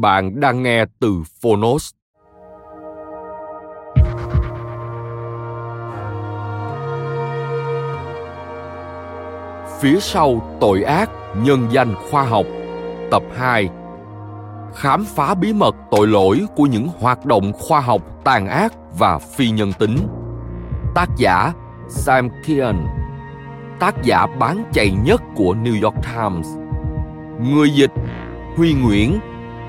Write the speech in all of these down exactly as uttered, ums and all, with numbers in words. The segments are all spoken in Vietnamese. Bạn đang nghe từ Phonos. Phía sau tội ác nhân danh khoa học, tập hai. Khám phá bí mật tội lỗi của những hoạt động khoa học tàn ác và phi nhân tính. Tác giả Sam Kean, tác giả bán chạy nhất của New York Times. Người dịch Huy Nguyễn,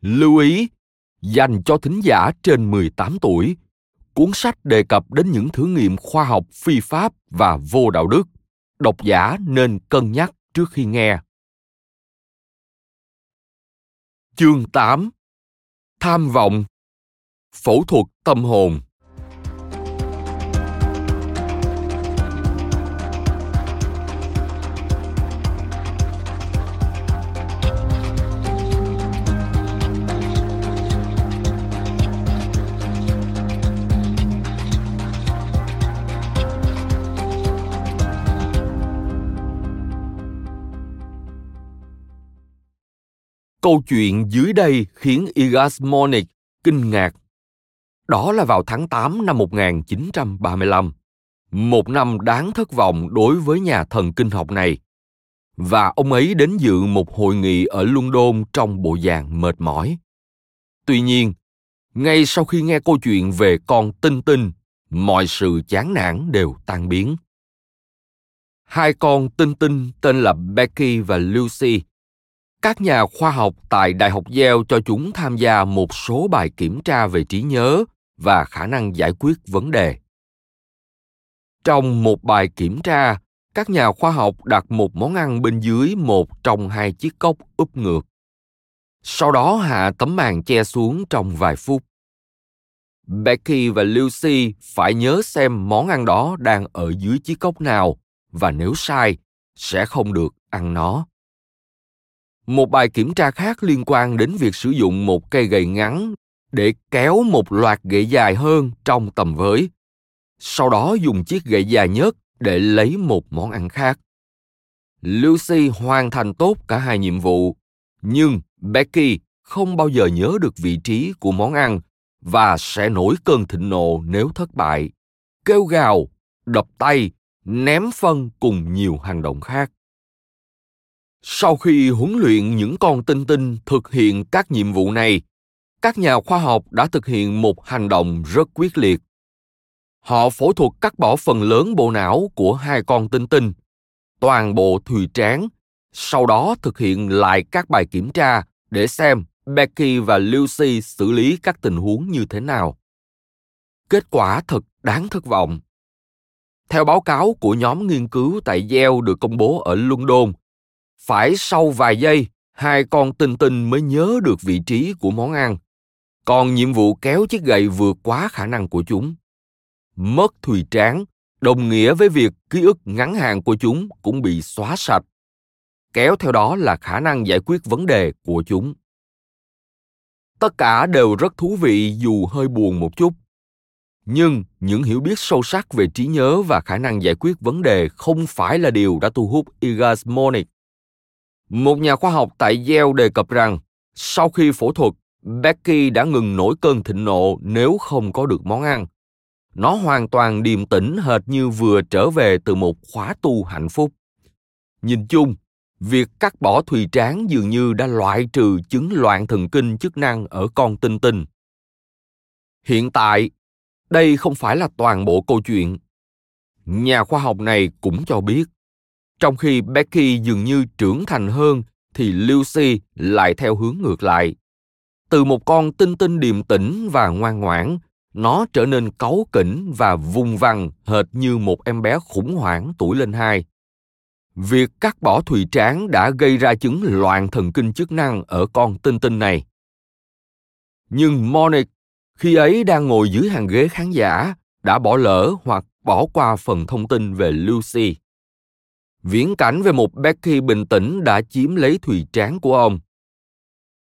Lưu ý, dành cho thính giả trên mười tám tuổi, cuốn sách đề cập đến những thử nghiệm khoa học phi pháp và vô đạo đức. Độc giả nên cân nhắc trước khi nghe. Chương tám. Tham vọng. Phẫu thuật tâm hồn. Câu chuyện dưới đây khiến Egas Moniz kinh ngạc. Đó là vào tháng tám năm một chín ba lăm, một năm đáng thất vọng đối với nhà thần kinh học này. Và ông ấy đến dự một hội nghị ở London trong bộ dạng mệt mỏi. Tuy nhiên, ngay sau khi nghe câu chuyện về con Tinh Tinh, mọi sự chán nản đều tan biến. Hai con Tinh Tinh tên là Becky và Lucy. Các nhà khoa học tại Đại học Yale cho chúng tham gia một số bài kiểm tra về trí nhớ và khả năng giải quyết vấn đề. Trong một bài kiểm tra, các nhà khoa học đặt một món ăn bên dưới một trong hai chiếc cốc úp ngược. Sau đó hạ tấm màn che xuống trong vài phút. Becky và Lucy phải nhớ xem món ăn đó đang ở dưới chiếc cốc nào và nếu sai, sẽ không được ăn nó. Một bài kiểm tra khác liên quan đến việc sử dụng một cây gậy ngắn để kéo một loạt gậy dài hơn trong tầm với. Sau đó dùng chiếc gậy dài nhất để lấy một món ăn khác. Lucy hoàn thành tốt cả hai nhiệm vụ, nhưng Becky không bao giờ nhớ được vị trí của món ăn và sẽ nổi cơn thịnh nộ nếu thất bại, kêu gào, đập tay, ném phân cùng nhiều hành động khác. Sau khi huấn luyện những con tinh tinh thực hiện các nhiệm vụ này, các nhà khoa học đã thực hiện một hành động rất quyết liệt. Họ phẫu thuật cắt bỏ phần lớn bộ não của hai con tinh tinh, toàn bộ thùy trán, sau đó thực hiện lại các bài kiểm tra để xem Becky và Lucy xử lý các tình huống như thế nào. Kết quả thật đáng thất vọng. Theo báo cáo của nhóm nghiên cứu tại Yale được công bố ở London, phải sau vài giây, hai con tinh tinh mới nhớ được vị trí của món ăn. còn nhiệm vụ kéo chiếc gậy vượt quá khả năng của chúng. Mất thùy tráng đồng nghĩa với việc ký ức ngắn hạn của chúng cũng bị xóa sạch, kéo theo đó là khả năng giải quyết vấn đề của chúng. Tất cả đều rất thú vị dù hơi buồn một chút, nhưng những hiểu biết sâu sắc về trí nhớ và khả năng giải quyết vấn đề không phải là điều đã thu hút Egas Moniz. Một nhà khoa học tại Yale đề cập rằng, sau khi phẫu thuật, Becky đã ngừng nổi cơn thịnh nộ nếu không có được món ăn. Nó hoàn toàn điềm tĩnh hệt như vừa trở về từ một khóa tu hạnh phúc. Nhìn chung, việc cắt bỏ thùy tráng dường như đã loại trừ chứng loạn thần kinh chức năng ở con tinh tinh. Hiện tại, đây không phải là toàn bộ câu chuyện. Nhà khoa học này cũng cho biết, trong khi Becky dường như trưởng thành hơn, thì Lucy lại theo hướng ngược lại. Từ một con tinh tinh điềm tĩnh và ngoan ngoãn, nó trở nên cáu kỉnh và vùng vằng hệt như một em bé khủng hoảng tuổi lên hai. Việc cắt bỏ thùy tráng đã gây ra chứng loạn thần kinh chức năng ở con tinh tinh này. Nhưng Monique, khi ấy đang ngồi dưới hàng ghế khán giả, đã bỏ lỡ hoặc bỏ qua phần thông tin về Lucy. Viễn cảnh về một Becky bình tĩnh đã chiếm lấy thùy tráng của ông.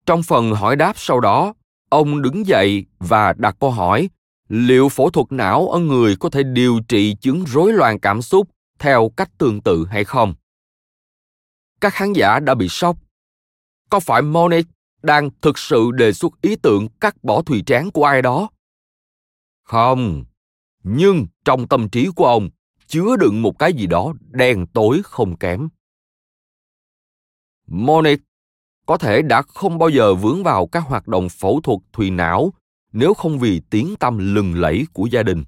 Trong phần hỏi đáp sau đó, ông đứng dậy và đặt câu hỏi liệu phẫu thuật não ở người có thể điều trị chứng rối loạn cảm xúc theo cách tương tự hay không. Các khán giả đã bị sốc. Có phải Monique đang thực sự đề xuất ý tưởng cắt bỏ thùy tráng của ai đó? Không, nhưng trong tâm trí của ông chứa đựng một cái gì đó đen tối không kém. Monique có thể đã không bao giờ vướng vào các hoạt động phẫu thuật thùy não nếu không vì tiếng tăm lừng lẫy của gia đình.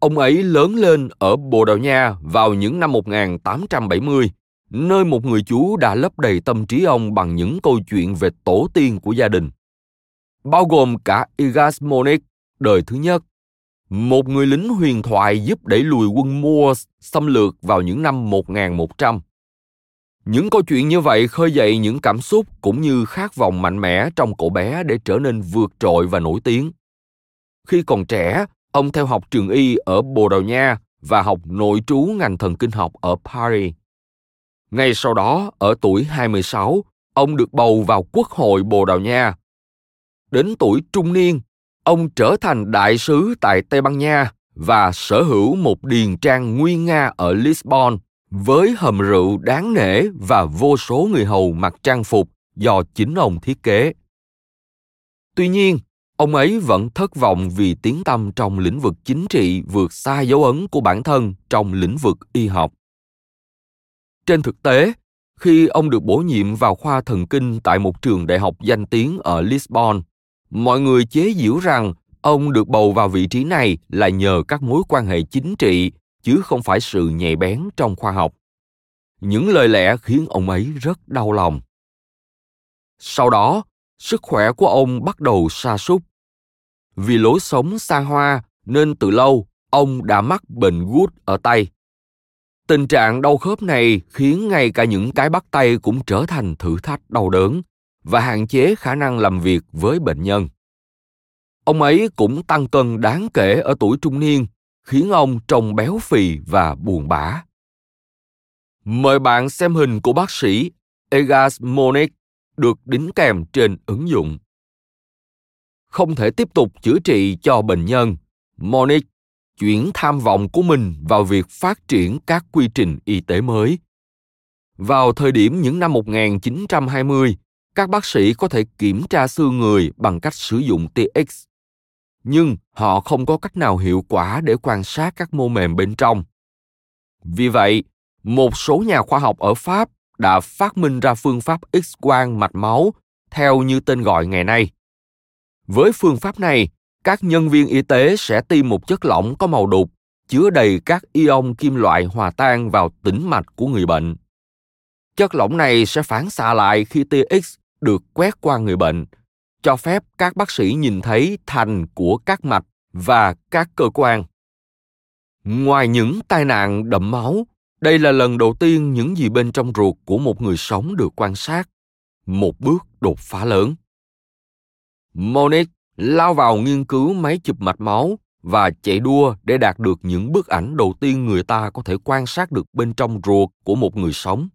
Ông ấy lớn lên ở Bồ Đào Nha vào những năm một nghìn tám trăm bảy mươi, nơi một người chú đã lấp đầy tâm trí ông bằng những câu chuyện về tổ tiên của gia đình, bao gồm cả Egas Moniz đời thứ nhất, một người lính huyền thoại giúp đẩy lùi quân Moors xâm lược vào những năm một nghìn một trăm. Những câu chuyện như vậy khơi dậy những cảm xúc cũng như khát vọng mạnh mẽ trong cậu bé để trở nên vượt trội và nổi tiếng. Khi còn trẻ, ông theo học trường y ở Bồ Đào Nha và học nội trú ngành thần kinh học ở Paris. Ngay sau đó, ở tuổi hai mươi sáu, ông được bầu vào Quốc hội Bồ Đào Nha. Đến tuổi trung niên, ông trở thành đại sứ tại Tây Ban Nha và sở hữu một điền trang nguy nga ở Lisbon, với hầm rượu đáng nể và vô số người hầu mặc trang phục do chính ông thiết kế. Tuy nhiên, ông ấy vẫn thất vọng vì tiếng tăm trong lĩnh vực chính trị vượt xa dấu ấn của bản thân trong lĩnh vực y học. Trên thực tế, khi ông được bổ nhiệm vào khoa thần kinh tại một trường đại học danh tiếng ở Lisbon, mọi người chế giễu rằng ông được bầu vào vị trí này là nhờ các mối quan hệ chính trị, chứ không phải sự nhạy bén trong khoa học. Những lời lẽ khiến ông ấy rất đau lòng. Sau đó, sức khỏe của ông bắt đầu sa sút. Vì lối sống xa hoa nên từ lâu ông đã mắc bệnh gút ở tay. Tình trạng đau khớp này khiến ngay cả những cái bắt tay cũng trở thành thử thách đau đớn và hạn chế khả năng làm việc với bệnh nhân. Ông ấy cũng tăng cân đáng kể ở tuổi trung niên, khiến ông trông béo phì và buồn bã. Mời bạn xem hình của bác sĩ Egas Moniz được đính kèm trên ứng dụng. Không thể tiếp tục chữa trị cho bệnh nhân, Moniz chuyển tham vọng của mình vào việc phát triển các quy trình y tế mới. Vào thời điểm những năm một nghìn chín trăm hai mươi, các bác sĩ có thể kiểm tra xương người bằng cách sử dụng tia X, nhưng họ không có cách nào hiệu quả để quan sát các mô mềm bên trong. Vì vậy, một số nhà khoa học ở Pháp đã phát minh ra phương pháp X-quang mạch máu theo như tên gọi ngày nay. Với phương pháp này, các nhân viên y tế sẽ tiêm một chất lỏng có màu đục, chứa đầy các ion kim loại hòa tan vào tĩnh mạch của người bệnh. Chất lỏng này sẽ phản xạ lại khi tia X được quét qua người bệnh, cho phép các bác sĩ nhìn thấy thành của các mạch và các cơ quan. Ngoài những tai nạn đẫm máu, đây là lần đầu tiên những gì bên trong ruột của một người sống được quan sát, một bước đột phá lớn. Monique lao vào nghiên cứu máy chụp mạch máu và chạy đua để đạt được những bức ảnh đầu tiên người ta có thể quan sát được bên trong ruột của một người sống.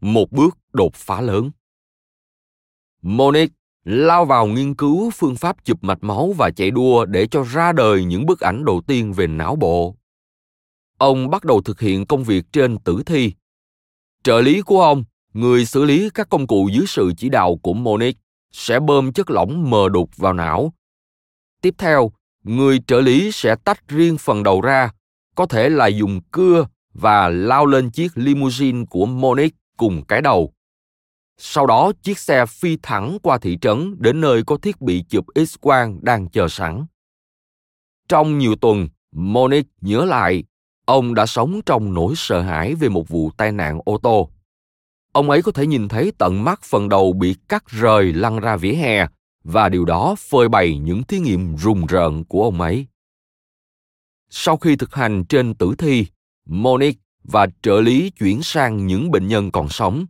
Một bước đột phá lớn. Monique lao vào nghiên cứu phương pháp chụp mạch máu và chạy đua để cho ra đời những bức ảnh đầu tiên về não bộ. Ông bắt đầu thực hiện công việc trên tử thi. Trợ lý của ông, người xử lý các công cụ dưới sự chỉ đạo của Monique, sẽ bơm chất lỏng mờ đục vào não. Tiếp theo, người trợ lý sẽ tách riêng phần đầu ra, có thể là dùng cưa, và lao lên chiếc limousine của Monique cùng cái đầu. Sau đó, chiếc xe phi thẳng qua thị trấn đến nơi có thiết bị chụp X-quang đang chờ sẵn. Trong nhiều tuần, Monique nhớ lại, ông đã sống trong nỗi sợ hãi về một vụ tai nạn ô tô. Ông ấy có thể nhìn thấy tận mắt phần đầu bị cắt rời lăn ra vỉa hè, và điều đó phơi bày những thí nghiệm rùng rợn của ông ấy. Sau khi thực hành trên tử thi, Monique và trợ lý chuyển sang những bệnh nhân còn sống.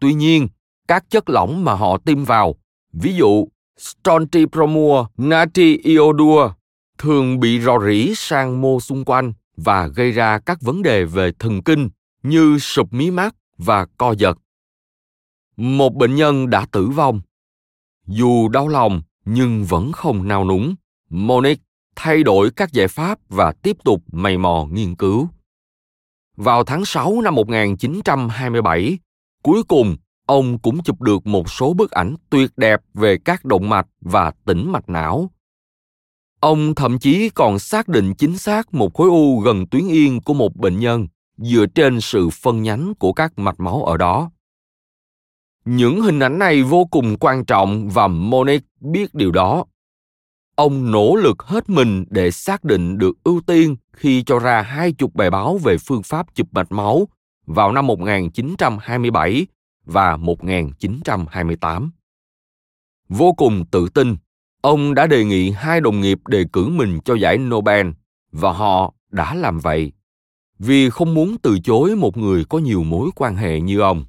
Tuy nhiên, các chất lỏng mà họ tiêm vào, ví dụ strontium bromua, natri iodua, thường bị rò rỉ sang mô xung quanh và gây ra các vấn đề về thần kinh như sụp mí mắt và co giật. Một bệnh nhân đã tử vong. Dù đau lòng nhưng vẫn không nao núng, Monique thay đổi các giải pháp và tiếp tục mày mò nghiên cứu. Vào tháng sáu năm một nghìn chín trăm hai mươi bảy, cuối cùng ông cũng chụp được một số bức ảnh tuyệt đẹp về các động mạch và tĩnh mạch não. Ông thậm chí còn xác định chính xác một khối u gần tuyến yên của một bệnh nhân dựa trên sự phân nhánh của các mạch máu ở đó. Những hình ảnh này vô cùng quan trọng và Monique biết điều đó. Ông nỗ lực hết mình để xác định được ưu tiên khi cho ra hai chục bài báo về phương pháp chụp mạch máu vào năm một nghìn chín trăm hai mươi bảy và một nghìn chín trăm hai mươi tám. Vô cùng tự tin, ông đã đề nghị hai đồng nghiệp đề cử mình cho giải Nobel và họ đã làm vậy, vì không muốn từ chối một người có nhiều mối quan hệ như ông.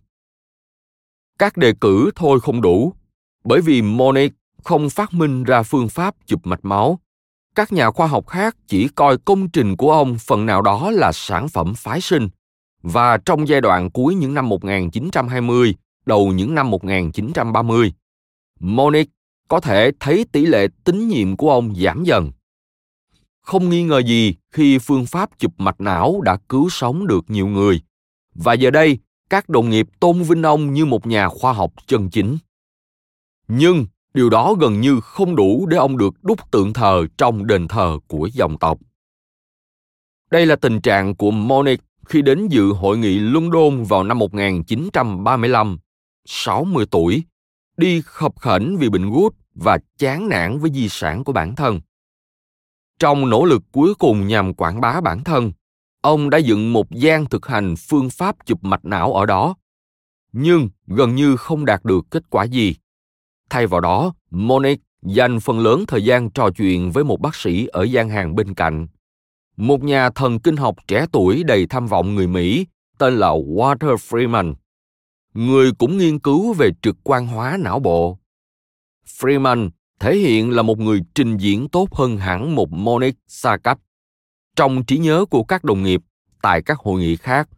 Các đề cử thôi không đủ, bởi vì Monique không phát minh ra phương pháp chụp mạch máu. Các nhà khoa học khác chỉ coi công trình của ông phần nào đó là sản phẩm phái sinh, và trong giai đoạn cuối những năm một nghìn chín trăm hai mươi, đầu những năm một nghìn chín trăm ba mươi, Monique có thể thấy tỷ lệ tín nhiệm của ông giảm dần. Không nghi ngờ gì khi phương pháp chụp mạch não đã cứu sống được nhiều người, và giờ đây các đồng nghiệp tôn vinh ông như một nhà khoa học chân chính. Nhưng điều đó gần như không đủ để ông được đúc tượng thờ trong đền thờ của dòng tộc. Đây là tình trạng của Monique khi đến dự hội nghị London vào năm một nghìn chín trăm ba mươi lăm, sáu mươi tuổi, đi khập khểnh vì bệnh gút và chán nản với di sản của bản thân. Trong nỗ lực cuối cùng nhằm quảng bá bản thân, ông đã dựng một gian thực hành phương pháp chụp mạch não ở đó, nhưng gần như không đạt được kết quả gì. Thay vào đó, Monique dành phần lớn thời gian trò chuyện với một bác sĩ ở gian hàng bên cạnh, một nhà thần kinh học trẻ tuổi đầy tham vọng người Mỹ tên là Walter Freeman, người cũng nghiên cứu về trực quan hóa não bộ. Freeman thể hiện là một người trình diễn tốt hơn hẳn một Monique xa cách. Trong trí nhớ của các đồng nghiệp tại các hội nghị khác,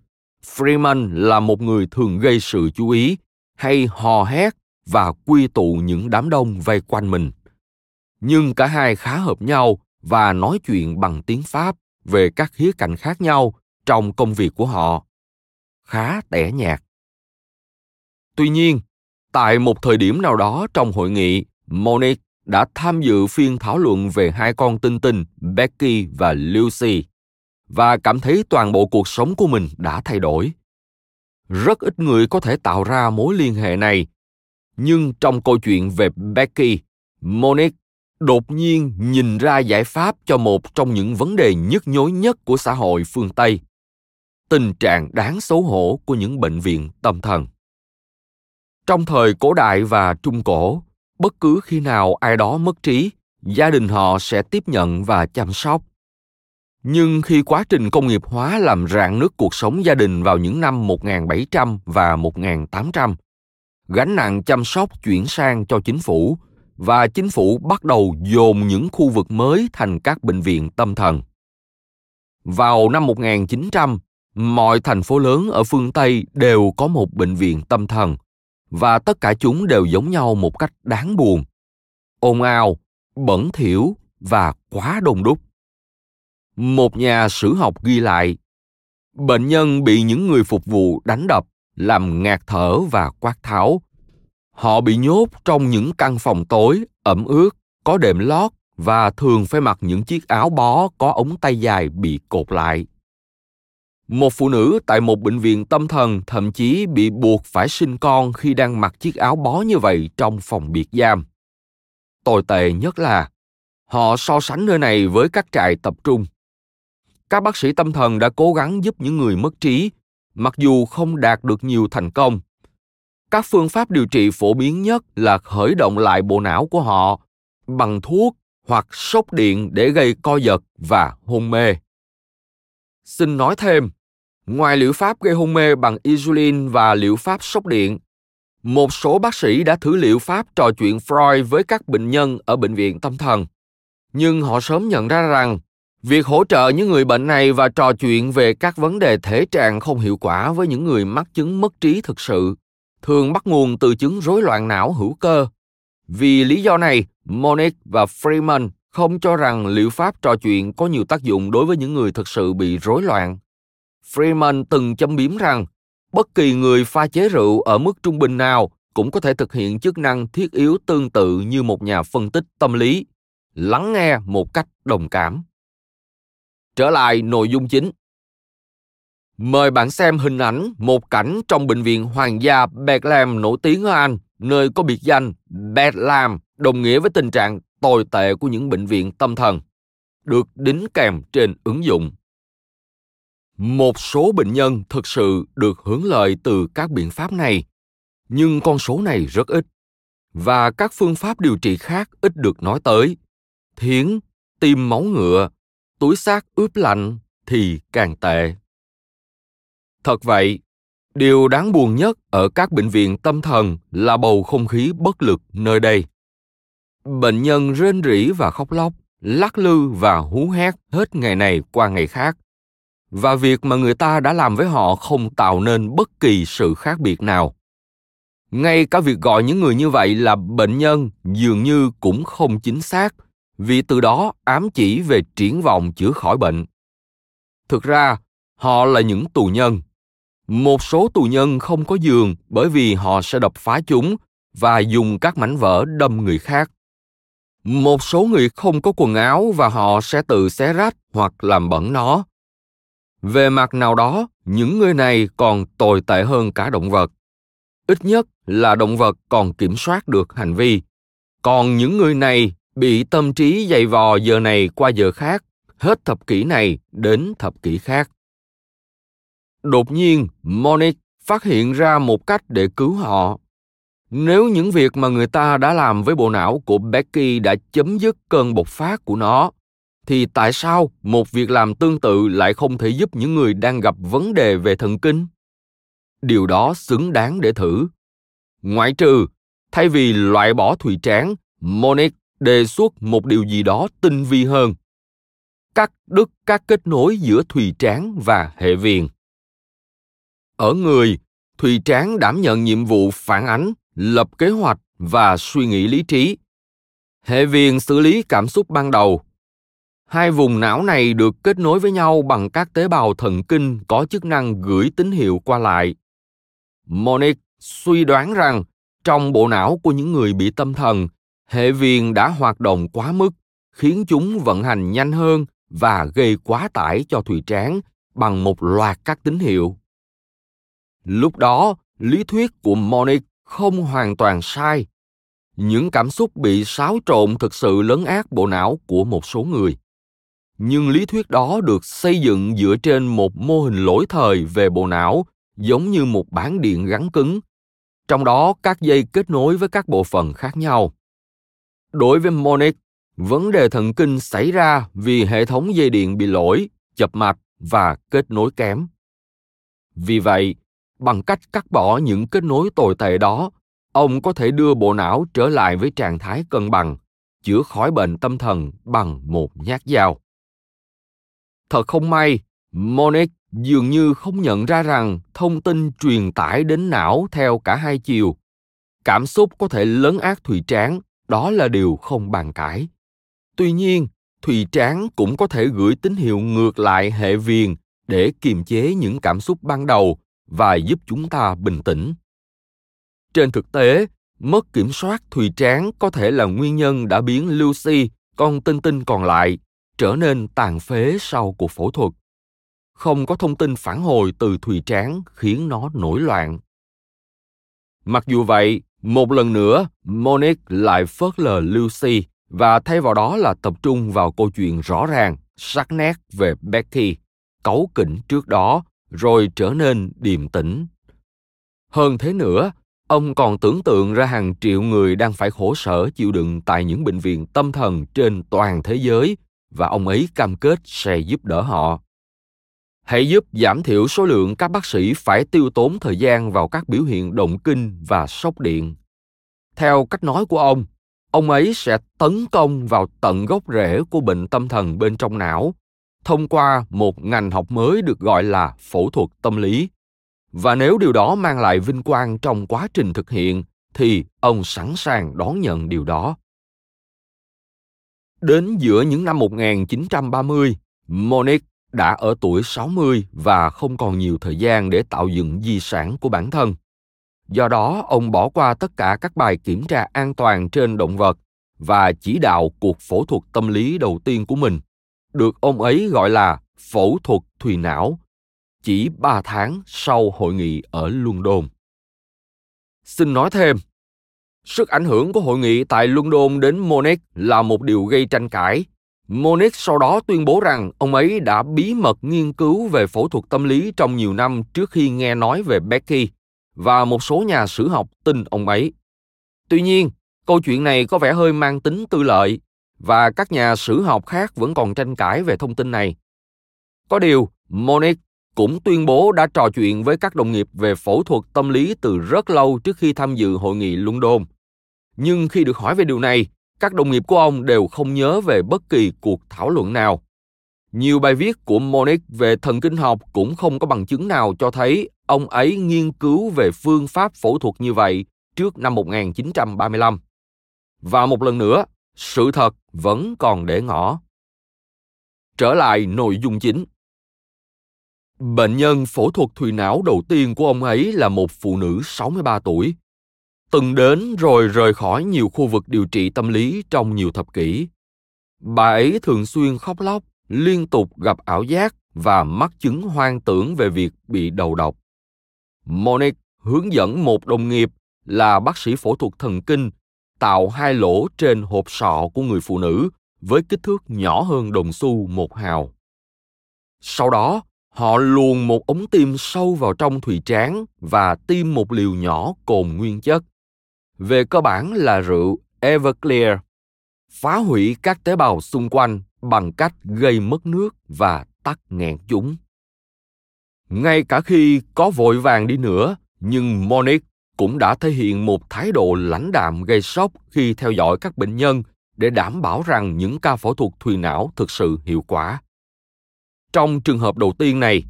Freeman là một người thường gây sự chú ý, hay hò hét và quy tụ những đám đông vây quanh mình. Nhưng cả hai khá hợp nhau và nói chuyện bằng tiếng Pháp về các khía cạnh khác nhau trong công việc của họ. Khá tẻ nhạt. Tuy nhiên, tại một thời điểm nào đó trong hội nghị, Monique đã tham dự phiên thảo luận về hai con tinh tinh Becky và Lucy và cảm thấy toàn bộ cuộc sống của mình đã thay đổi. Rất ít người có thể tạo ra mối liên hệ này, nhưng trong câu chuyện về Becky, Monique đột nhiên nhìn ra giải pháp cho một trong những vấn đề nhức nhối nhất của xã hội phương Tây, tình trạng đáng xấu hổ của những bệnh viện tâm thần. Trong thời cổ đại và trung cổ, bất cứ khi nào ai đó mất trí, gia đình họ sẽ tiếp nhận và chăm sóc. Nhưng khi quá trình công nghiệp hóa làm rạn nứt cuộc sống gia đình vào những năm một nghìn bảy trăm và một nghìn tám trăm, gánh nặng chăm sóc chuyển sang cho chính phủ, và chính phủ bắt đầu dồn những khu vực mới thành các bệnh viện tâm thần. Vào năm một nghìn chín trăm, mọi thành phố lớn ở phương Tây đều có một bệnh viện tâm thần, và tất cả chúng đều giống nhau một cách đáng buồn: ồn ào, bẩn thỉu và quá đông đúc. Một nhà sử học ghi lại, bệnh nhân bị những người phục vụ đánh đập, làm ngạt thở và quát tháo. Họ bị nhốt trong những căn phòng tối, ẩm ướt, có đệm lót và thường phải mặc những chiếc áo bó có ống tay dài bị cột lại. Một phụ nữ tại một bệnh viện tâm thần thậm chí bị buộc phải sinh con khi đang mặc chiếc áo bó như vậy trong phòng biệt giam. Tồi tệ nhất là họ so sánh nơi này với các trại tập trung. Các bác sĩ tâm thần đã cố gắng giúp những người mất trí, mặc dù không đạt được nhiều thành công. Các phương pháp điều trị phổ biến nhất là khởi động lại bộ não của họ bằng thuốc hoặc sốc điện để gây co giật và hôn mê. Xin nói thêm, ngoài liệu pháp gây hôn mê bằng insulin và liệu pháp sốc điện, một số bác sĩ đã thử liệu pháp trò chuyện Freud với các bệnh nhân ở bệnh viện tâm thần. Nhưng họ sớm nhận ra rằng, việc hỗ trợ những người bệnh này và trò chuyện về các vấn đề thể trạng không hiệu quả với những người mắc chứng mất trí thực sự thường bắt nguồn từ chứng rối loạn não hữu cơ. Vì lý do này, Monique và Freeman không cho rằng liệu pháp trò chuyện có nhiều tác dụng đối với những người thực sự bị rối loạn. Freeman từng châm biếm rằng bất kỳ người pha chế rượu ở mức trung bình nào cũng có thể thực hiện chức năng thiết yếu tương tự như một nhà phân tích tâm lý, lắng nghe một cách đồng cảm. Trở lại nội dung chính. Mời bạn xem hình ảnh một cảnh trong bệnh viện Hoàng gia Bedlam nổi tiếng ở Anh, nơi có biệt danh Bedlam, đồng nghĩa với tình trạng tồi tệ của những bệnh viện tâm thần, được đính kèm trên ứng dụng. Một số bệnh nhân thực sự được hưởng lợi từ các biện pháp này, nhưng con số này rất ít, và các phương pháp điều trị khác ít được nói tới. Thiến, tiêm máu ngựa, túi xác ướp lạnh thì càng tệ. Thật vậy, điều đáng buồn nhất ở các bệnh viện tâm thần là bầu không khí bất lực nơi đây. Bệnh nhân rên rỉ và khóc lóc, lắc lư và hú hét hết ngày này qua ngày khác. Và việc mà người ta đã làm với họ không tạo nên bất kỳ sự khác biệt nào. Ngay cả việc gọi những người như vậy là bệnh nhân dường như cũng không chính xác, vì từ đó ám chỉ về triển vọng chữa khỏi bệnh. Thực ra, họ là những tù nhân. Một số tù nhân không có giường bởi vì họ sẽ đập phá chúng và dùng các mảnh vỡ đâm người khác. Một số người không có quần áo và họ sẽ tự xé rách hoặc làm bẩn nó. Về mặt nào đó, những người này còn tồi tệ hơn cả động vật. Ít nhất là động vật còn kiểm soát được hành vi. Còn những người này bị tâm trí giày vò giờ này qua giờ khác, hết thập kỷ này đến thập kỷ khác. Đột nhiên, Monique phát hiện ra một cách để cứu họ. Nếu những việc mà người ta đã làm với bộ não của Becky đã chấm dứt cơn bộc phát của nó, thì tại sao một việc làm tương tự lại không thể giúp những người đang gặp vấn đề về thần kinh? Điều đó xứng đáng để thử. Ngoại trừ, thay vì loại bỏ thùy trán, Monique đề xuất một điều gì đó tinh vi hơn: cắt đứt các kết nối giữa thùy trán và hệ viền. Ở người, thùy trán đảm nhận nhiệm vụ phản ánh, lập kế hoạch và suy nghĩ lý trí. Hệ viền xử lý cảm xúc ban đầu. Hai vùng não này được kết nối với nhau bằng các tế bào thần kinh có chức năng gửi tín hiệu qua lại. Monique suy đoán rằng trong bộ não của những người bị tâm thần, hệ viền đã hoạt động quá mức, khiến chúng vận hành nhanh hơn và gây quá tải cho thùy trán bằng một loạt các tín hiệu. Lúc đó, lý thuyết của Monique không hoàn toàn sai. Những cảm xúc bị xáo trộn thực sự lấn át bộ não của một số người. Nhưng lý thuyết đó được xây dựng dựa trên một mô hình lỗi thời về bộ não, giống như một bảng điện gắn cứng, trong đó các dây kết nối với các bộ phận khác nhau. Đối với Monique, vấn đề thần kinh xảy ra vì hệ thống dây điện bị lỗi, chập mạch và kết nối kém. Vì vậy, bằng cách cắt bỏ những kết nối tồi tệ đó, ông có thể đưa bộ não trở lại với trạng thái cân bằng, chữa khỏi bệnh tâm thần bằng một nhát dao. Thật không may, Monique dường như không nhận ra rằng thông tin truyền tải đến não theo cả hai chiều. Cảm xúc có thể lấn át thùy trán, đó là điều không bàn cãi. Tuy nhiên, thùy trán cũng có thể gửi tín hiệu ngược lại hệ viền để kiềm chế những cảm xúc ban đầu và giúp chúng ta bình tĩnh. Trên thực tế, mất kiểm soát thùy trán có thể là nguyên nhân đã biến Lucy, con tinh tinh còn lại, trở nên tàn phế sau cuộc phẫu thuật. Không có thông tin phản hồi từ thùy trán khiến nó nổi loạn. Mặc dù vậy, một lần nữa, Monique lại phớt lờ Lucy và thay vào đó là tập trung vào câu chuyện rõ ràng, sắc nét về Becky, cáu kỉnh trước đó, rồi trở nên điềm tĩnh. Hơn thế nữa, ông còn tưởng tượng ra hàng triệu người đang phải khổ sở chịu đựng tại những bệnh viện tâm thần trên toàn thế giới và ông ấy cam kết sẽ giúp đỡ họ. Hãy giúp giảm thiểu số lượng các bác sĩ phải tiêu tốn thời gian vào các biểu hiện động kinh và sốc điện. Theo cách nói của ông, ông ấy sẽ tấn công vào tận gốc rễ của bệnh tâm thần bên trong não, thông qua một ngành học mới được gọi là phẫu thuật tâm lý. Và nếu điều đó mang lại vinh quang trong quá trình thực hiện, thì ông sẵn sàng đón nhận điều đó. Đến giữa những năm một nghìn chín trăm ba mươi, Monique đã ở tuổi sáu mươi và không còn nhiều thời gian để tạo dựng di sản của bản thân. Do đó, ông bỏ qua tất cả các bài kiểm tra an toàn trên động vật và chỉ đạo cuộc phẫu thuật tâm lý đầu tiên của mình, được ông ấy gọi là phẫu thuật thùy não, chỉ ba tháng sau hội nghị ở London. Xin nói thêm, sức ảnh hưởng của hội nghị tại London đến Monique là một điều gây tranh cãi. Monique sau đó tuyên bố rằng ông ấy đã bí mật nghiên cứu về phẫu thuật tâm lý trong nhiều năm trước khi nghe nói về Becky, và một số nhà sử học tin ông ấy. Tuy nhiên, câu chuyện này có vẻ hơi mang tính tư lợi, và các nhà sử học khác vẫn còn tranh cãi về thông tin này. Có điều, Monique cũng tuyên bố đã trò chuyện với các đồng nghiệp về phẫu thuật tâm lý từ rất lâu trước khi tham dự hội nghị London. Nhưng khi được hỏi về điều này, các đồng nghiệp của ông đều không nhớ về bất kỳ cuộc thảo luận nào. Nhiều bài viết của Monique về thần kinh học cũng không có bằng chứng nào cho thấy ông ấy nghiên cứu về phương pháp phẫu thuật như vậy trước năm một nghìn chín trăm ba mươi lăm. Và một lần nữa, sự thật vẫn còn để ngỏ. Trở lại nội dung chính. Bệnh nhân phẫu thuật thùy não đầu tiên của ông ấy là một phụ nữ sáu mươi ba tuổi, từng đến rồi rời khỏi nhiều khu vực điều trị tâm lý trong nhiều thập kỷ. Bà ấy thường xuyên khóc lóc, liên tục gặp ảo giác và mắc chứng hoang tưởng về việc bị đầu độc. Monique hướng dẫn một đồng nghiệp là bác sĩ phẫu thuật thần kinh tạo hai lỗ trên hộp sọ của người phụ nữ với kích thước nhỏ hơn đồng xu một hào. Sau đó, họ luồn một ống tiêm sâu vào trong thùy trán và tiêm một liều nhỏ cồn nguyên chất, về cơ bản là rượu Everclear, phá hủy các tế bào xung quanh bằng cách gây mất nước và tắc nghẽn chúng. Ngay cả khi có vội vàng đi nữa, nhưng Monique cũng đã thể hiện một thái độ lãnh đạm gây sốc khi theo dõi các bệnh nhân để đảm bảo rằng những ca phẫu thuật thùy não thực sự hiệu quả. Trong trường hợp đầu tiên này,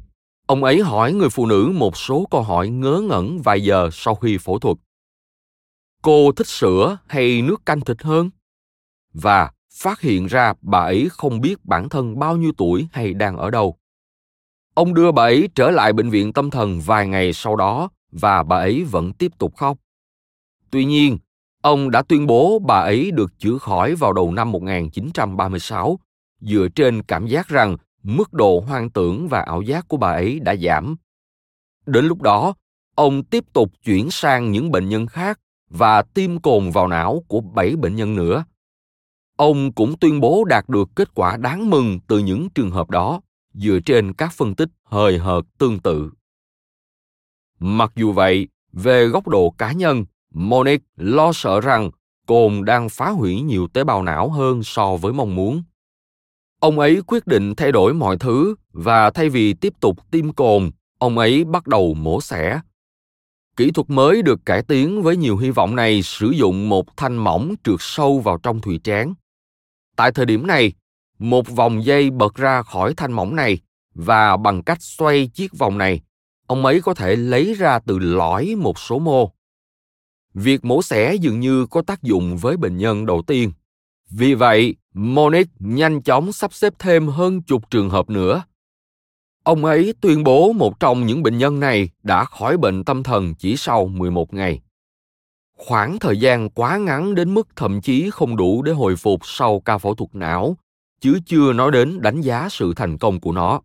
ông ấy hỏi người phụ nữ một số câu hỏi ngớ ngẩn vài giờ sau khi phẫu thuật. Cô thích sữa hay nước canh thịt hơn? Và phát hiện ra bà ấy không biết bản thân bao nhiêu tuổi hay đang ở đâu. Ông đưa bà ấy trở lại bệnh viện tâm thần vài ngày sau đó và bà ấy vẫn tiếp tục khóc. Tuy nhiên, ông đã tuyên bố bà ấy được chữa khỏi vào đầu năm một nghìn chín trăm ba mươi sáu, dựa trên cảm giác rằng mức độ hoang tưởng và ảo giác của bà ấy đã giảm. Đến lúc đó, ông tiếp tục chuyển sang những bệnh nhân khác và tiêm cồn vào não của bảy bệnh nhân nữa. Ông cũng tuyên bố đạt được kết quả đáng mừng từ những trường hợp đó, dựa trên các phân tích hời hợt tương tự. Mặc dù vậy, về góc độ cá nhân, Monique lo sợ rằng cồn đang phá hủy nhiều tế bào não hơn so với mong muốn. Ông ấy quyết định thay đổi mọi thứ và thay vì tiếp tục tiêm cồn, ông ấy bắt đầu mổ xẻ. Kỹ thuật mới được cải tiến với nhiều hy vọng này sử dụng một thanh mỏng trượt sâu vào trong thùy trán. Tại thời điểm này, một vòng dây bật ra khỏi thanh mỏng này và bằng cách xoay chiếc vòng này, ông ấy có thể lấy ra từ lõi một số mô. Việc mổ xẻ dường như có tác dụng với bệnh nhân đầu tiên. Vì vậy, Monique nhanh chóng sắp xếp thêm hơn chục trường hợp nữa. Ông ấy tuyên bố một trong những bệnh nhân này đã khỏi bệnh tâm thần chỉ sau mười một ngày. Khoảng thời gian quá ngắn đến mức thậm chí không đủ để hồi phục sau ca phẫu thuật não, chứ chưa nói đến đánh giá sự thành công của nó.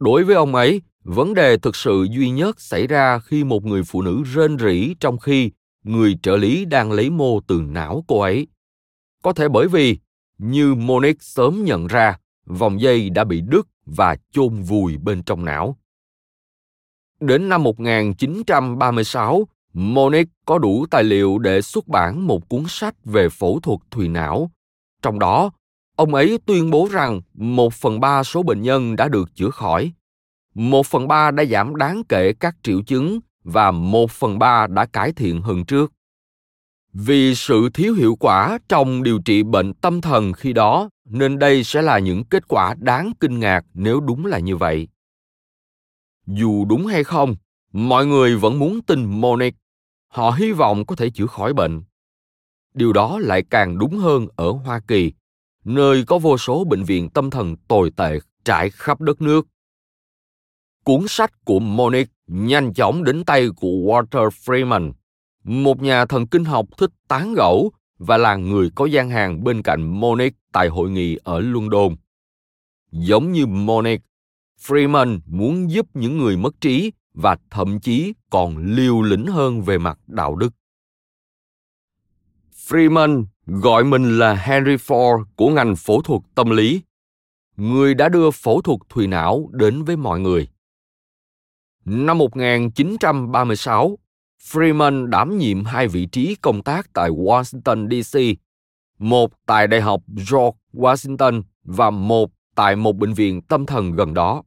Đối với ông ấy, vấn đề thực sự duy nhất xảy ra khi một người phụ nữ rên rỉ trong khi người trợ lý đang lấy mô từ não cô ấy. Có thể bởi vì, như Monique sớm nhận ra, vòng dây đã bị đứt và chôn vùi bên trong não. Đến năm một nghìn chín trăm ba mươi sáu, Monique có đủ tài liệu để xuất bản một cuốn sách về phẫu thuật thùy não. Trong đó, ông ấy tuyên bố rằng một phần ba số bệnh nhân đã được chữa khỏi, một phần ba đã giảm đáng kể các triệu chứng và một phần ba đã cải thiện hơn trước. Vì sự thiếu hiệu quả trong điều trị bệnh tâm thần khi đó, nên đây sẽ là những kết quả đáng kinh ngạc nếu đúng là như vậy. Dù đúng hay không, mọi người vẫn muốn tin Monique. Họ hy vọng có thể chữa khỏi bệnh. Điều đó lại càng đúng hơn ở Hoa Kỳ, nơi có vô số bệnh viện tâm thần tồi tệ trải khắp đất nước. Cuốn sách của Monique nhanh chóng đến tay của Walter Freeman, một nhà thần kinh học thích tán gẫu và là người có gian hàng bên cạnh Monique tại hội nghị ở London. Giống như Monique, Freeman muốn giúp những người mất trí và thậm chí còn liều lĩnh hơn về mặt đạo đức. Freeman gọi mình là Henry Ford của ngành phẫu thuật tâm lý, người đã đưa phẫu thuật thùy não đến với mọi người. Năm một nghìn chín trăm ba mươi sáu, Freeman đảm nhiệm hai vị trí công tác tại Washington, D C, một tại Đại học George Washington và một tại một bệnh viện tâm thần gần đó.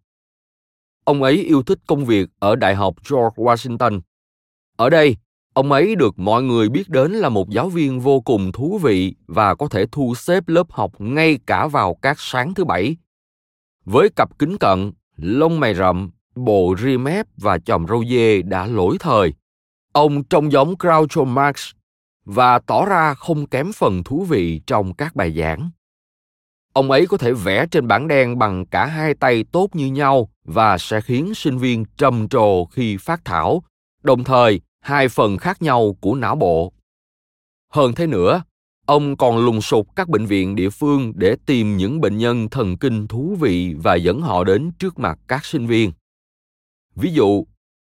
Ông ấy yêu thích công việc ở Đại học George Washington. Ở đây, ông ấy được mọi người biết đến là một giáo viên vô cùng thú vị và có thể thu xếp lớp học ngay cả vào các sáng thứ Bảy. Với cặp kính cận, lông mày rậm, bộ ria mép và chòm râu dê đã lỗi thời, ông trông giống Groucho Marx và tỏ ra không kém phần thú vị trong các bài giảng. Ông ấy có thể vẽ trên bảng đen bằng cả hai tay tốt như nhau và sẽ khiến sinh viên trầm trồ khi phát thảo, đồng thời hai phần khác nhau của não bộ. Hơn thế nữa, ông còn lùng sục các bệnh viện địa phương để tìm những bệnh nhân thần kinh thú vị và dẫn họ đến trước mặt các sinh viên. Ví dụ,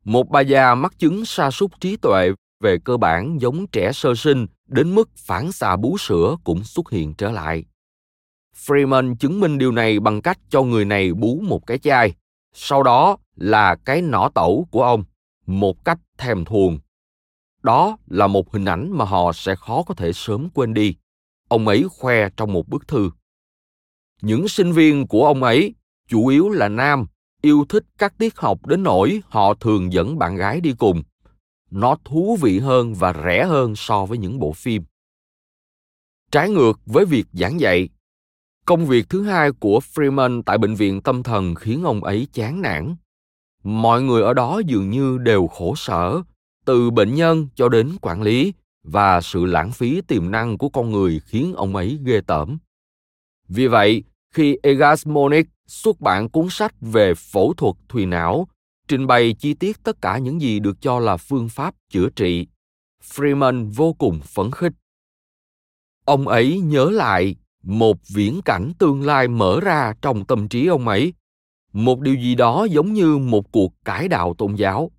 một bà già mắc chứng sa sút trí tuệ về cơ bản giống trẻ sơ sinh đến mức phản xạ bú sữa cũng xuất hiện trở lại. Freeman chứng minh điều này bằng cách cho người này bú một cái chai, sau đó là cái nỏ tẩu của ông, một cách thèm thuồng. Đó là một hình ảnh mà họ sẽ khó có thể sớm quên đi, ông ấy khoe trong một bức thư. Những sinh viên của ông ấy, chủ yếu là nam, yêu thích các tiết học đến nỗi họ thường dẫn bạn gái đi cùng. Nó thú vị hơn và rẻ hơn so với những bộ phim. Trái ngược với việc giảng dạy, công việc thứ hai của Freeman tại bệnh viện tâm thần khiến ông ấy chán nản. Mọi người ở đó dường như đều khổ sở, từ bệnh nhân cho đến quản lý, và sự lãng phí tiềm năng của con người khiến ông ấy ghê tởm. Vì vậy, khi Egas Moniz xuất bản cuốn sách về phẫu thuật thùy não, trình bày chi tiết tất cả những gì được cho là phương pháp chữa trị, Freeman vô cùng phấn khích. Ông ấy nhớ lại một viễn cảnh tương lai mở ra trong tâm trí ông ấy, một điều gì đó giống như một cuộc cải đạo tôn giáo.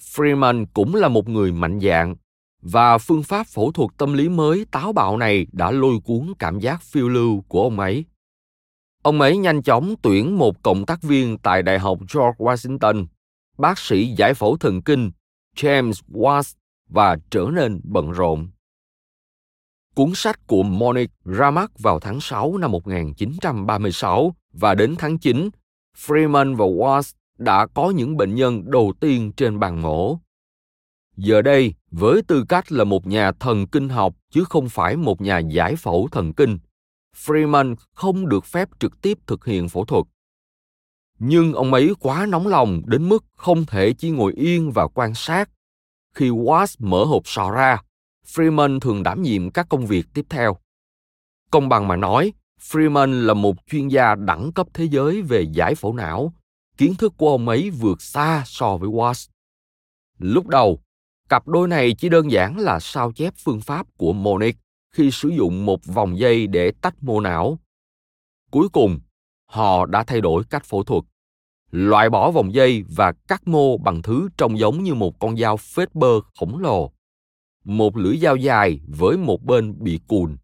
Freeman cũng là một người mạnh dạn, và phương pháp phẫu thuật tâm lý mới táo bạo này đã lôi cuốn cảm giác phiêu lưu của ông ấy. Ông ấy nhanh chóng tuyển một cộng tác viên tại Đại học George Washington, bác sĩ giải phẫu thần kinh James Watts, và trở nên bận rộn. Cuốn sách của Monique ra mắt vào tháng sáu năm một nghìn chín trăm ba mươi sáu và đến tháng chín, Freeman và Watts đã có những bệnh nhân đầu tiên trên bàn mổ, Giờ đây, với tư cách là một nhà thần kinh học chứ không phải một nhà giải phẫu thần kinh, Freeman không được phép trực tiếp thực hiện phẫu thuật. Nhưng ông ấy quá nóng lòng đến mức không thể chỉ ngồi yên và quan sát. Khi Watts mở hộp sọ ra, Freeman thường đảm nhiệm các công việc tiếp theo. Công bằng mà nói, Freeman là một chuyên gia đẳng cấp thế giới về giải phẫu não. Kiến thức của ông ấy vượt xa so với Watts. Lúc đầu, cặp đôi này chỉ đơn giản là sao chép phương pháp của Monique khi sử dụng một vòng dây để tách mô não. Cuối cùng, họ đã thay đổi cách phẫu thuật, loại bỏ vòng dây và cắt mô bằng thứ trông giống như một con dao phết bơ khổng lồ, một lưỡi dao dài với một bên bị cùn.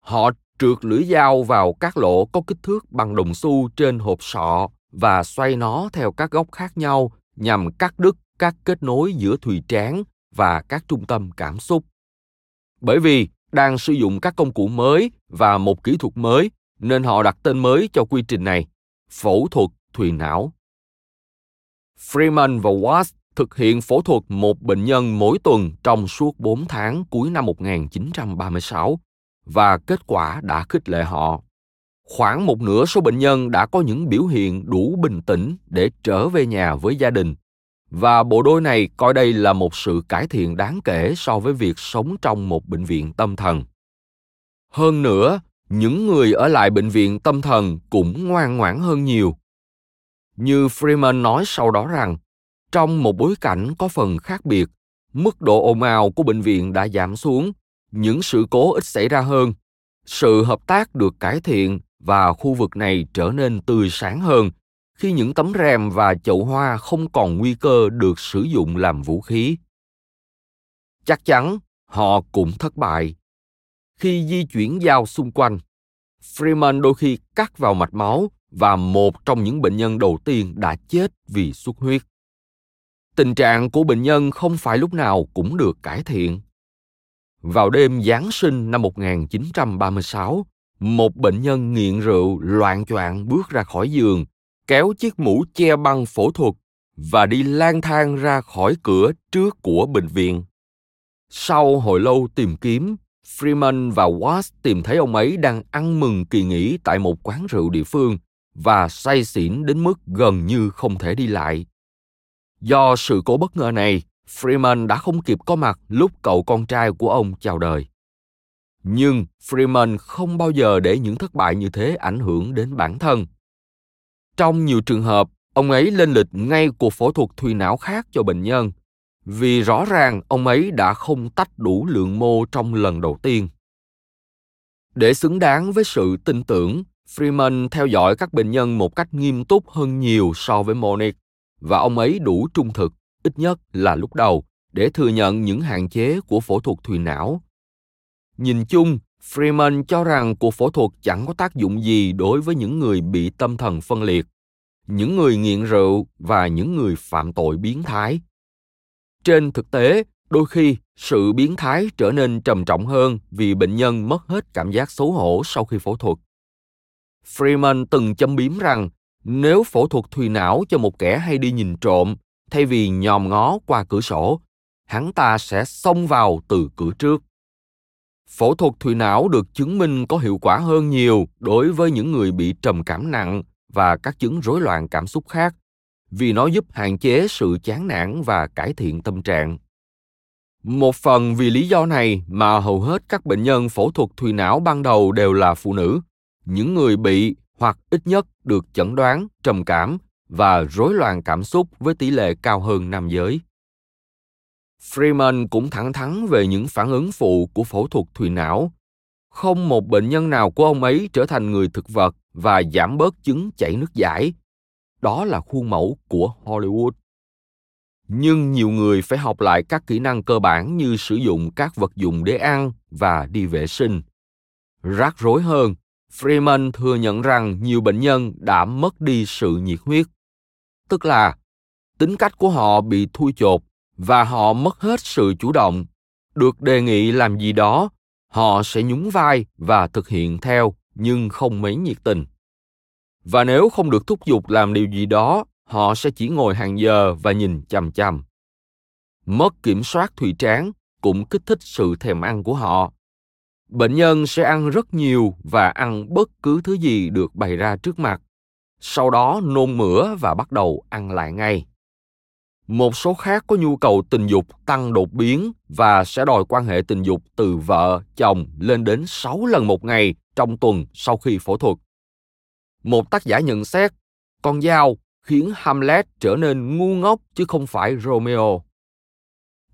Họ trượt lưỡi dao vào các lỗ có kích thước bằng đồng xu trên hộp sọ và xoay nó theo các góc khác nhau nhằm cắt đứt các kết nối giữa thùy trán và các trung tâm cảm xúc. Bởi vì đang sử dụng các công cụ mới và một kỹ thuật mới, nên họ đặt tên mới cho quy trình này, phẫu thuật thùy não. Freeman và Watts thực hiện phẫu thuật một bệnh nhân mỗi tuần trong suốt bốn tháng cuối năm một nghìn chín trăm ba mươi sáu, và kết quả đã khích lệ họ. Khoảng một nửa số bệnh nhân đã có những biểu hiện đủ bình tĩnh để trở về nhà với gia đình, và bộ đôi này coi đây là một sự cải thiện đáng kể so với việc sống trong một bệnh viện tâm thần. Hơn nữa, những người ở lại bệnh viện tâm thần cũng ngoan ngoãn hơn nhiều. Như Freeman nói sau đó rằng, trong một bối cảnh có phần khác biệt, mức độ ồn ào của bệnh viện đã giảm xuống, những sự cố ít xảy ra hơn, sự hợp tác được cải thiện và khu vực này trở nên tươi sáng hơn khi những tấm rèm và chậu hoa không còn nguy cơ được sử dụng làm vũ khí. Chắc chắn họ cũng thất bại. Khi di chuyển dao xung quanh, Freeman đôi khi cắt vào mạch máu và một trong những bệnh nhân đầu tiên đã chết vì xuất huyết. Tình trạng của bệnh nhân không phải lúc nào cũng được cải thiện. Vào đêm Giáng sinh năm một nghìn chín trăm ba mươi sáu, một bệnh nhân nghiện rượu loạng choạng bước ra khỏi giường, kéo chiếc mũ che băng phẫu thuật và đi lang thang ra khỏi cửa trước của bệnh viện. Sau hồi lâu tìm kiếm, Freeman và Watts tìm thấy ông ấy đang ăn mừng kỳ nghỉ tại một quán rượu địa phương và say xỉn đến mức gần như không thể đi lại. Do sự cố bất ngờ này, Freeman đã không kịp có mặt lúc cậu con trai của ông chào đời. Nhưng Freeman không bao giờ để những thất bại như thế ảnh hưởng đến bản thân. Trong nhiều trường hợp, ông ấy lên lịch ngay cuộc phẫu thuật thùy não khác cho bệnh nhân, vì rõ ràng ông ấy đã không tách đủ lượng mô trong lần đầu tiên. Để xứng đáng với sự tin tưởng, Freeman theo dõi các bệnh nhân một cách nghiêm túc hơn nhiều so với Monique, và ông ấy đủ trung thực, ít nhất là lúc đầu, để thừa nhận những hạn chế của phẫu thuật thùy não. Nhìn chung, Freeman cho rằng cuộc phẫu thuật chẳng có tác dụng gì đối với những người bị tâm thần phân liệt, những người nghiện rượu và những người phạm tội biến thái. Trên thực tế, đôi khi sự biến thái trở nên trầm trọng hơn vì bệnh nhân mất hết cảm giác xấu hổ sau khi phẫu thuật. Freeman từng châm biếm rằng nếu phẫu thuật thùy não cho một kẻ hay đi nhìn trộm, thay vì nhòm ngó qua cửa sổ, hắn ta sẽ xông vào từ cửa trước. Phẫu thuật thùy não được chứng minh có hiệu quả hơn nhiều đối với những người bị trầm cảm nặng và các chứng rối loạn cảm xúc khác, vì nó giúp hạn chế sự chán nản và cải thiện tâm trạng. Một phần vì lý do này mà hầu hết các bệnh nhân phẫu thuật thùy não ban đầu đều là phụ nữ, những người bị hoặc ít nhất được chẩn đoán trầm cảm và rối loạn cảm xúc với tỷ lệ cao hơn nam giới. Freeman cũng thẳng thắn về những phản ứng phụ của phẫu thuật thùy não. Không một bệnh nhân nào của ông ấy trở thành người thực vật và giảm bớt chứng chảy nước dãi. Đó là khuôn mẫu của Hollywood. Nhưng nhiều người phải học lại các kỹ năng cơ bản như sử dụng các vật dụng để ăn và đi vệ sinh. Rắc rối hơn, Freeman thừa nhận rằng nhiều bệnh nhân đã mất đi sự nhiệt huyết. Tức là, tính cách của họ bị thui chột và họ mất hết sự chủ động. Được đề nghị làm gì đó, họ sẽ nhún vai và thực hiện theo nhưng không mấy nhiệt tình. Và nếu không được thúc giục làm điều gì đó, họ sẽ chỉ ngồi hàng giờ và nhìn chằm chằm. mất kiểm soát thùy tráng cũng kích thích sự thèm ăn của họ. Bệnh nhân sẽ ăn rất nhiều và ăn bất cứ thứ gì được bày ra trước mặt, sau đó nôn mửa và bắt đầu ăn lại ngay. Một số khác có nhu cầu tình dục tăng đột biến và sẽ đòi quan hệ tình dục từ vợ, chồng lên đến sáu lần một ngày trong tuần sau khi phẫu thuật. Một tác giả nhận xét, con dao khiến Hamlet trở nên ngu ngốc chứ không phải Romeo.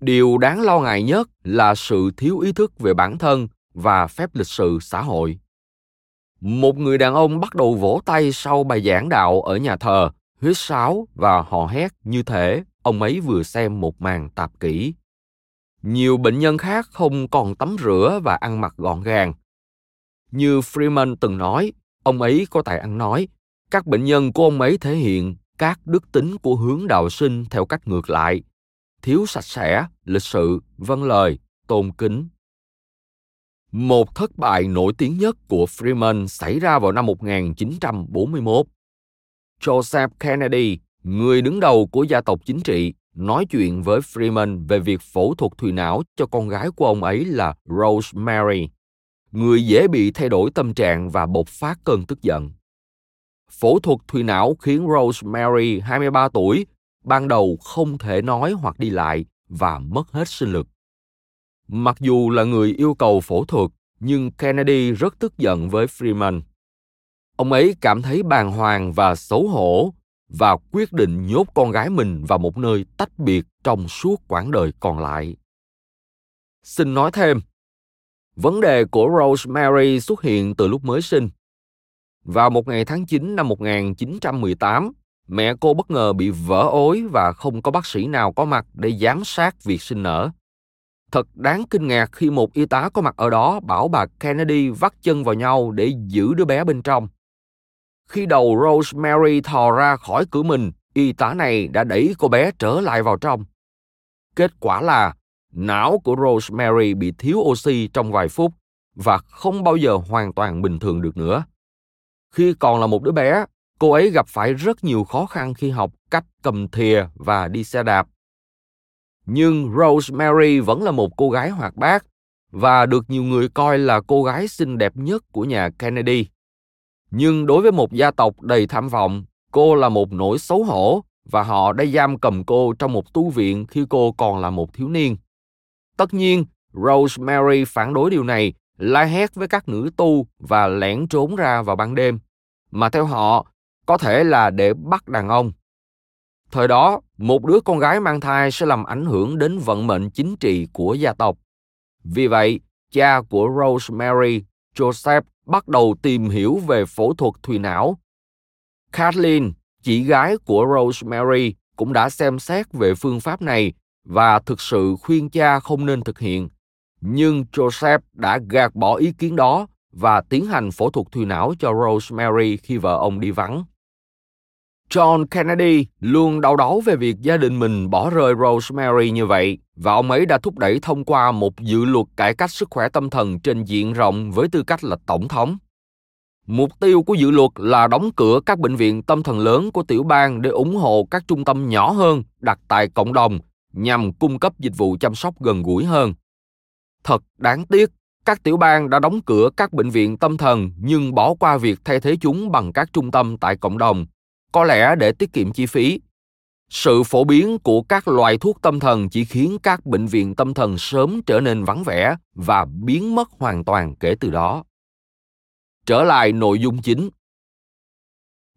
Điều đáng lo ngại nhất là sự thiếu ý thức về bản thân và phép lịch sự xã hội. Một người đàn ông bắt đầu vỗ tay sau bài giảng đạo ở nhà thờ, huýt sáo và hò hét như thể ông ấy vừa xem một màn tạp kỹ. Nhiều bệnh nhân khác không còn tắm rửa và ăn mặc gọn gàng. Như Freeman từng nói, ông ấy có tài ăn nói. Các bệnh nhân của ông ấy thể hiện các đức tính của hướng đạo sinh theo cách ngược lại: thiếu sạch sẽ, lịch sự, vâng lời, tôn kính. Một thất bại nổi tiếng nhất của Freeman xảy ra vào năm một nghìn chín trăm bốn mươi mốt. Joseph Kennedy, người đứng đầu của gia tộc chính trị, nói chuyện với Freeman về việc phẫu thuật thùy não cho con gái của ông ấy là Rosemary, người dễ bị thay đổi tâm trạng và bộc phát cơn tức giận. Phẫu thuật thùy não khiến Rosemary, hai mươi ba tuổi, ban đầu không thể nói hoặc đi lại và mất hết sinh lực. Mặc dù là người yêu cầu phẫu thuật, nhưng Kennedy rất tức giận với Freeman. Ông ấy cảm thấy bàng hoàng và xấu hổ và quyết định nhốt con gái mình vào một nơi tách biệt trong suốt quãng đời còn lại. Xin nói thêm, vấn đề của Rosemary xuất hiện từ lúc mới sinh. Vào một ngày tháng chín năm một nghìn chín trăm mười tám, mẹ cô bất ngờ bị vỡ ối và không có bác sĩ nào có mặt để giám sát việc sinh nở. Thật đáng kinh ngạc khi một y tá có mặt ở đó bảo bà Kennedy vắt chân vào nhau để giữ đứa bé bên trong. Khi đầu Rosemary thò ra khỏi cửa mình, y tá này đã đẩy cô bé trở lại vào trong. Kết quả là não của Rosemary bị thiếu oxy trong vài phút và không bao giờ hoàn toàn bình thường được nữa. Khi còn là một đứa bé, cô ấy gặp phải rất nhiều khó khăn khi học cách cầm thìa và đi xe đạp. Nhưng Rosemary vẫn là một cô gái hoạt bát và được nhiều người coi là cô gái xinh đẹp nhất của nhà Kennedy. Nhưng đối với một gia tộc đầy tham vọng, cô là một nỗi xấu hổ và họ đã giam cầm cô trong một tu viện khi cô còn là một thiếu niên. Tất nhiên, Rosemary phản đối điều này, la hét với các nữ tu và lẻn trốn ra vào ban đêm, mà theo họ, có thể là để bắt đàn ông. Thời đó, một đứa con gái mang thai sẽ làm ảnh hưởng đến vận mệnh chính trị của gia tộc. Vì vậy, cha của Rosemary, Joseph, bắt đầu tìm hiểu về phẫu thuật thùy não. Kathleen, chị gái của Rosemary, cũng đã xem xét về phương pháp này và thực sự khuyên cha không nên thực hiện. Nhưng Joseph đã gạt bỏ ý kiến đó và tiến hành phẫu thuật thùy não cho Rosemary khi vợ ông đi vắng. John Kennedy luôn đau đáu về việc gia đình mình bỏ rơi Rosemary như vậy, và ông ấy đã thúc đẩy thông qua một dự luật cải cách sức khỏe tâm thần trên diện rộng với tư cách là tổng thống. Mục tiêu của dự luật là đóng cửa các bệnh viện tâm thần lớn của tiểu bang để ủng hộ các trung tâm nhỏ hơn đặt tại cộng đồng nhằm cung cấp dịch vụ chăm sóc gần gũi hơn. Thật đáng tiếc, các tiểu bang đã đóng cửa các bệnh viện tâm thần nhưng bỏ qua việc thay thế chúng bằng các trung tâm tại cộng đồng, có lẽ để tiết kiệm chi phí. Sự phổ biến của các loại thuốc tâm thần chỉ khiến các bệnh viện tâm thần sớm trở nên vắng vẻ và biến mất hoàn toàn kể từ đó. Trở lại nội dung chính.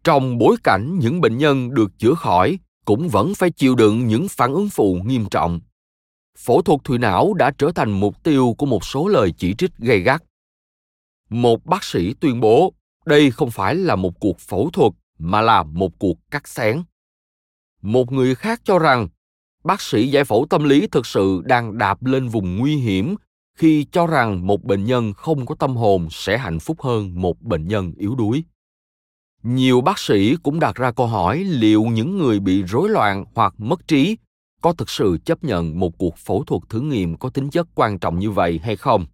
Trong bối cảnh những bệnh nhân được chữa khỏi cũng vẫn phải chịu đựng những phản ứng phụ nghiêm trọng, phẫu thuật thùy não đã trở thành mục tiêu của một số lời chỉ trích gay gắt. Một bác sĩ tuyên bố đây không phải là một cuộc phẫu thuật mà là một cuộc cắt xén. Một người khác cho rằng bác sĩ giải phẫu tâm lý thực sự đang đạp lên vùng nguy hiểm khi cho rằng một bệnh nhân không có tâm hồn sẽ hạnh phúc hơn một bệnh nhân yếu đuối. Nhiều bác sĩ cũng đặt ra câu hỏi liệu những người bị rối loạn hoặc mất trí có thực sự chấp nhận một cuộc phẫu thuật thử nghiệm có tính chất quan trọng như vậy hay không.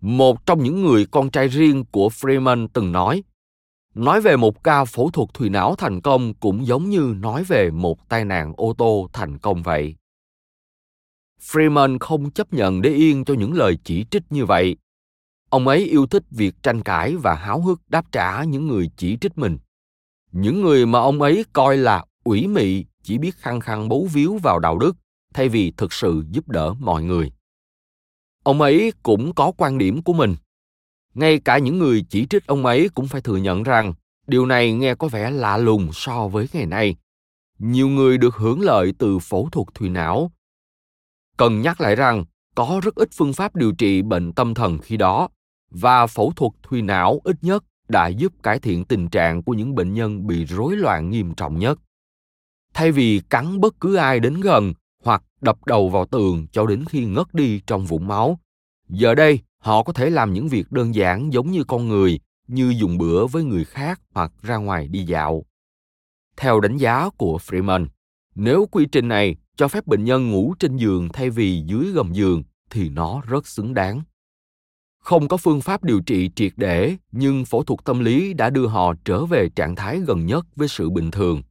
Một trong những người con trai riêng của Freeman từng nói, nói về một ca phẫu thuật thùy não thành công cũng giống như nói về một tai nạn ô tô thành công vậy. Freeman không chấp nhận để yên cho những lời chỉ trích như vậy. Ông ấy yêu thích việc tranh cãi và háo hức đáp trả những người chỉ trích mình. Những người mà ông ấy coi là ủy mị chỉ biết khăng khăng bấu víu vào đạo đức thay vì thực sự giúp đỡ mọi người. Ông ấy cũng có quan điểm của mình. Ngay cả những người chỉ trích ông ấy cũng phải thừa nhận rằng điều này nghe có vẻ lạ lùng so với ngày nay. Nhiều người được hưởng lợi từ phẫu thuật thùy não. Cần nhắc lại rằng có rất ít phương pháp điều trị bệnh tâm thần khi đó, và phẫu thuật thùy não ít nhất đã giúp cải thiện tình trạng của những bệnh nhân bị rối loạn nghiêm trọng nhất. Thay vì cắn bất cứ ai đến gần hoặc đập đầu vào tường cho đến khi ngất đi trong vũng máu, giờ đây họ có thể làm những việc đơn giản giống như con người, như dùng bữa với người khác hoặc ra ngoài đi dạo. Theo đánh giá của Freeman, nếu quy trình này cho phép bệnh nhân ngủ trên giường thay vì dưới gầm giường thì nó rất xứng đáng. Không có phương pháp điều trị triệt để, nhưng phẫu thuật tâm lý đã đưa họ trở về trạng thái gần nhất với sự bình thường.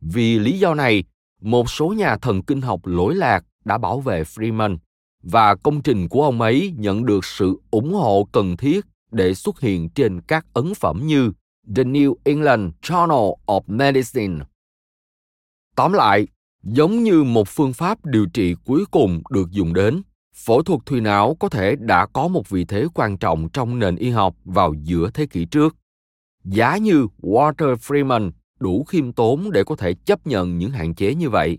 Vì lý do này, một số nhà thần kinh học lỗi lạc đã bảo vệ Freeman, và công trình của ông ấy nhận được sự ủng hộ cần thiết để xuất hiện trên các ấn phẩm như The New England Journal of Medicine. Tóm lại, giống như một phương pháp điều trị cuối cùng được dùng đến, phẫu thuật thùy não có thể đã có một vị thế quan trọng trong nền y học vào giữa thế kỷ trước. Giá như Walter Freeman đủ khiêm tốn để có thể chấp nhận những hạn chế như vậy.